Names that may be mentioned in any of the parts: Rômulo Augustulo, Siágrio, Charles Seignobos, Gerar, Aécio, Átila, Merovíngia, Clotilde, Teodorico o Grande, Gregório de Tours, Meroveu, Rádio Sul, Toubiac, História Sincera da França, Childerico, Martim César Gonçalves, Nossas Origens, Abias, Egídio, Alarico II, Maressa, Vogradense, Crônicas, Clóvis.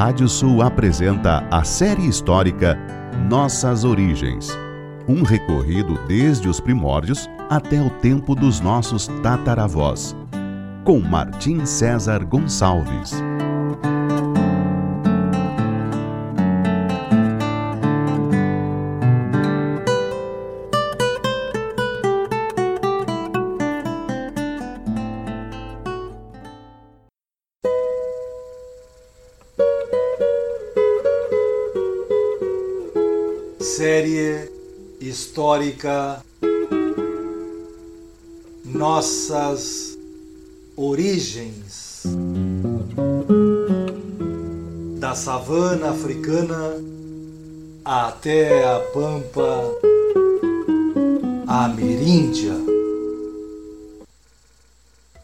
Rádio Sul apresenta a série histórica Nossas Origens, um recorrido desde os primórdios até o tempo dos nossos tataravós, com Martim César Gonçalves. Série histórica Nossas Origens. Da savana africana até a pampa ameríndia.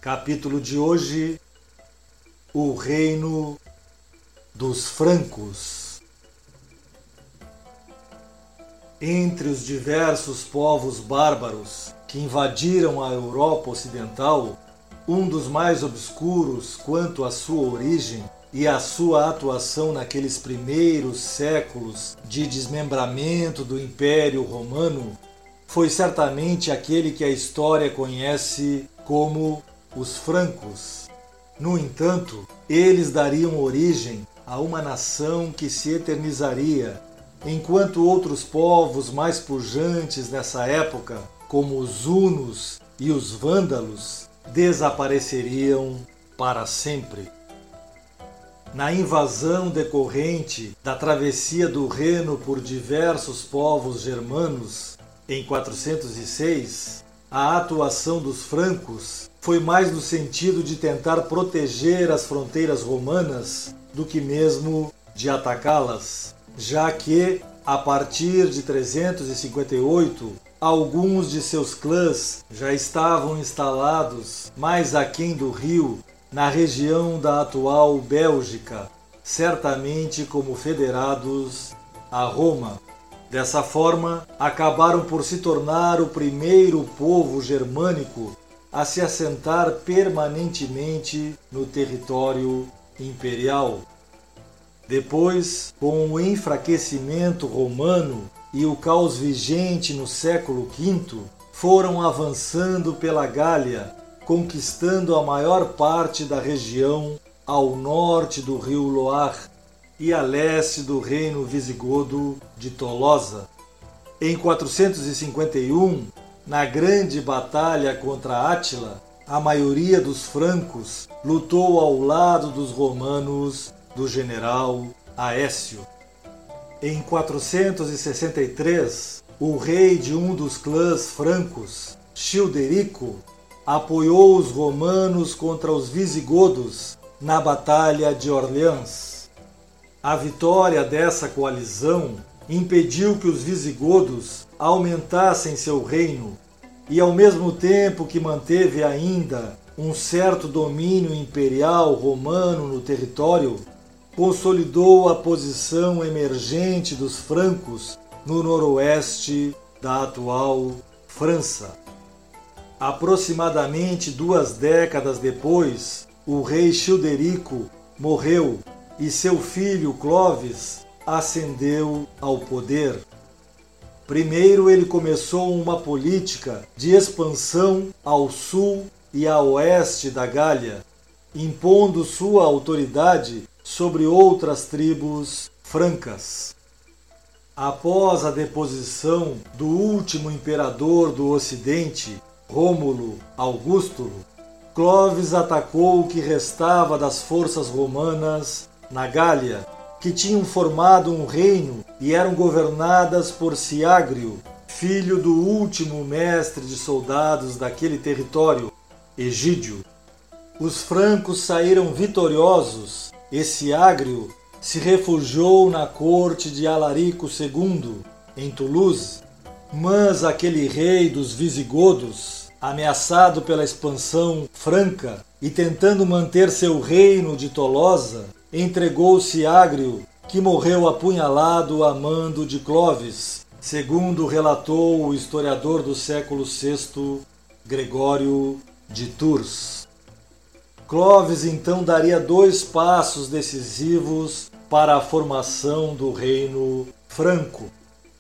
Capítulo de hoje: o reino dos francos. Entre os diversos povos bárbaros que invadiram a Europa Ocidental, um dos mais obscuros quanto à sua origem e à sua atuação naqueles primeiros séculos de desmembramento do Império Romano, foi certamente aquele que a história conhece como os francos. No entanto, eles dariam origem a uma nação que se eternizaria, enquanto outros povos mais pujantes nessa época, como os hunos e os vândalos, desapareceriam para sempre. Na invasão decorrente da travessia do Reno por diversos povos germanos, em 406, a atuação dos francos foi mais no sentido de tentar proteger as fronteiras romanas do que mesmo de atacá-las, já que, a partir de 358, alguns de seus clãs já estavam instalados mais aquém do rio, na região da atual Bélgica, certamente como federados a Roma. Dessa forma, acabaram por se tornar o primeiro povo germânico a se assentar permanentemente no território imperial. Depois, com o enfraquecimento romano e o caos vigente no século V, foram avançando pela Gália, conquistando a maior parte da região ao norte do rio Loire e a leste do reino visigodo de Tolosa. Em 451, na grande batalha contra Átila, a maioria dos francos lutou ao lado dos romanos do general Aécio. Em 463, o rei de um dos clãs francos, Childerico, apoiou os romanos contra os visigodos na Batalha de Orleans. A vitória dessa coalizão impediu que os visigodos aumentassem seu reino e, ao mesmo tempo que manteve ainda um certo domínio imperial romano no território, consolidou a posição emergente dos francos no noroeste da atual França. Aproximadamente 2 décadas depois, o rei Childerico morreu e seu filho Clóvis ascendeu ao poder. Primeiro ele começou uma política de expansão ao sul e a oeste da Gália, impondo sua autoridade sobre outras tribos francas. Após a deposição do último imperador do Ocidente, Rômulo Augustulo, Clovis atacou o que restava das forças romanas na Gália, que tinham formado um reino e eram governadas por Siágrio, filho do último mestre de soldados daquele território, Egídio. Os francos saíram vitoriosos. Esse Ágrio se refugiou na corte de Alarico II, em Toulouse, mas aquele rei dos visigodos, ameaçado pela expansão franca e tentando manter seu reino de Tolosa, entregou-se Ágrio, que morreu apunhalado a mando de Clovis, segundo relatou o historiador do século VI, Gregório de Tours. Clovis então daria 2 passos decisivos para a formação do reino franco.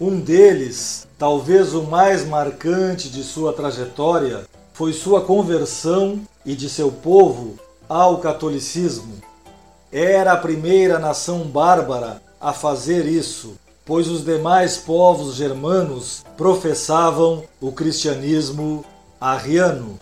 Um deles, talvez o mais marcante de sua trajetória, foi sua conversão e de seu povo ao catolicismo. Era a primeira nação bárbara a fazer isso, pois os demais povos germanos professavam o cristianismo arriano.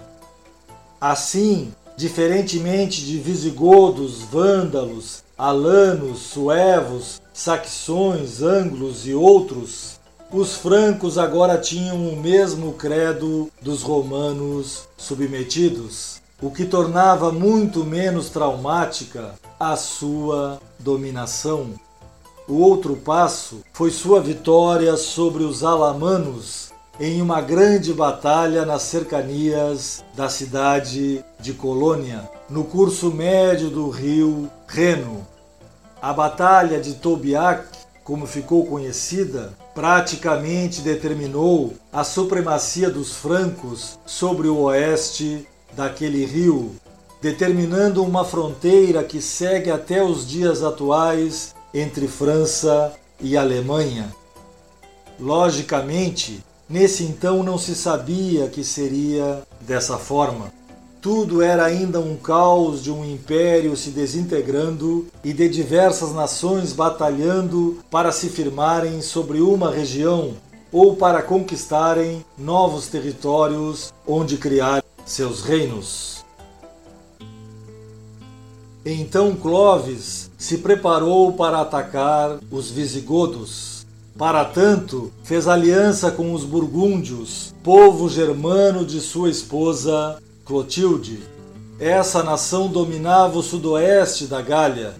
Assim, diferentemente de visigodos, vândalos, alanos, suevos, saxões, anglos e outros, os francos agora tinham o mesmo credo dos romanos submetidos, o que tornava muito menos traumática a sua dominação. O outro passo foi sua vitória sobre os alamanos em uma grande batalha nas cercanias da cidade de Colônia, no curso médio do rio Reno. A Batalha de Toubiac, como ficou conhecida, praticamente determinou a supremacia dos francos sobre o oeste daquele rio, determinando uma fronteira que segue até os dias atuais entre França e Alemanha. Logicamente, nesse então não se sabia que seria dessa forma. Tudo era ainda um caos de um império se desintegrando e de diversas nações batalhando para se firmarem sobre uma região ou para conquistarem novos territórios onde criar seus reinos. Então Clóvis se preparou para atacar os visigodos. Para tanto, fez aliança com os burgúndios, povo germano de sua esposa Clotilde. Essa nação dominava o sudoeste da Gália.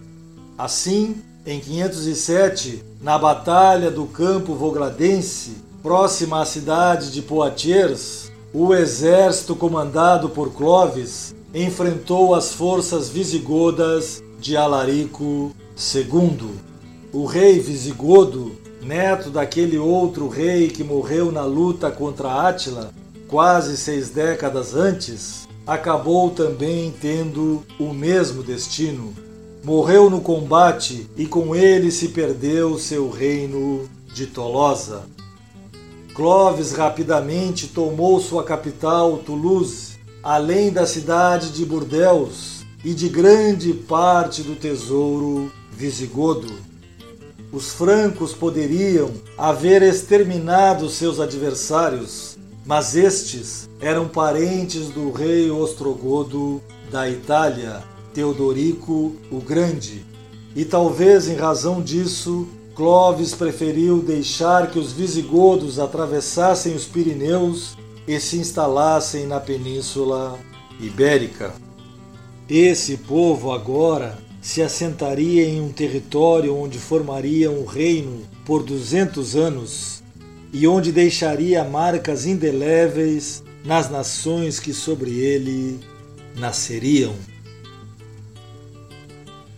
Assim, em 507, na Batalha do Campo Vogradense, próxima à cidade de Poitiers, o exército comandado por Clovis enfrentou as forças visigodas de Alarico II. O rei visigodo, neto daquele outro rei que morreu na luta contra Átila, quase 6 décadas antes, acabou também tendo o mesmo destino. Morreu no combate e com ele se perdeu seu reino de Tolosa. Clovis rapidamente tomou sua capital, Toulouse, além da cidade de Bordeaux e de grande parte do tesouro visigodo. Os francos poderiam haver exterminado seus adversários, mas estes eram parentes do rei ostrogodo da Itália, Teodorico o Grande, e talvez em razão disso, Clovis preferiu deixar que os visigodos atravessassem os Pirineus e se instalassem na Península Ibérica. Esse povo agora se assentaria em um território onde formaria um reino por 200 anos, e onde deixaria marcas indeléveis nas nações que sobre ele nasceriam.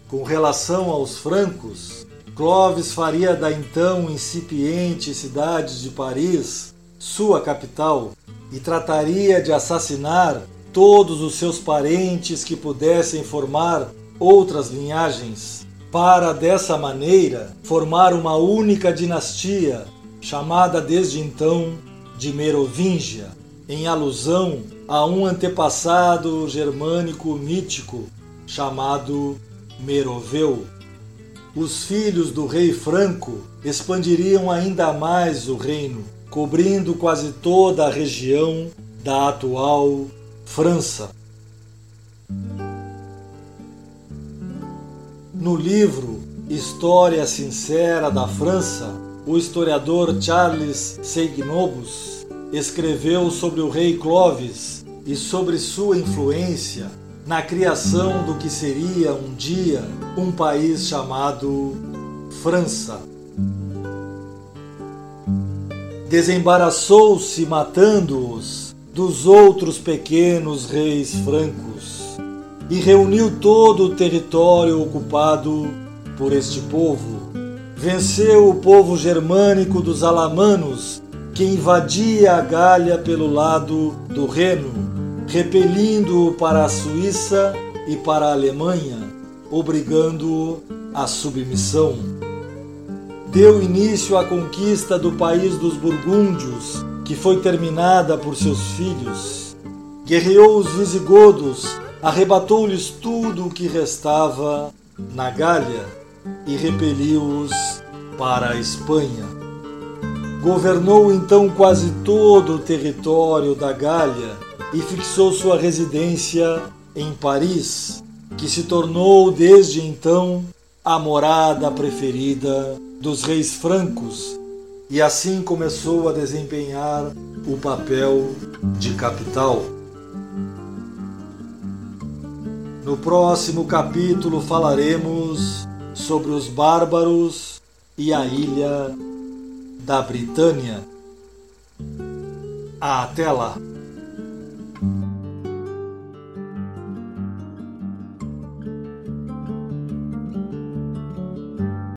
Com relação aos francos, Clovis faria da então incipiente cidade de Paris sua capital e trataria de assassinar todos os seus parentes que pudessem formar outras linhagens, para dessa maneira formar uma única dinastia, chamada desde então de Merovíngia, em alusão a um antepassado germânico mítico chamado Meroveu. Os filhos do rei franco expandiriam ainda mais o reino, cobrindo quase toda a região da atual França. No livro História Sincera da França, o historiador Charles Seignobos escreveu sobre o rei Clovis e sobre sua influência na criação do que seria um dia um país chamado França. Desembaraçou-se matando-os dos outros pequenos reis francos e reuniu todo o território ocupado por este povo. Venceu o povo germânico dos alamanos, que invadia a Gália pelo lado do Reno, repelindo-o para a Suíça e para a Alemanha, obrigando-o à submissão. Deu início à conquista do país dos burgúndios, que foi terminada por seus filhos. Guerreou os visigodos, arrebatou-lhes tudo o que restava na Gália e repeliu-os para a Espanha. Governou então quase todo o território da Gália e fixou sua residência em Paris, que se tornou desde então a morada preferida dos reis francos, e assim começou a desempenhar o papel de capital. No próximo capítulo falaremos sobre os bárbaros e a ilha da Britânia. Até lá!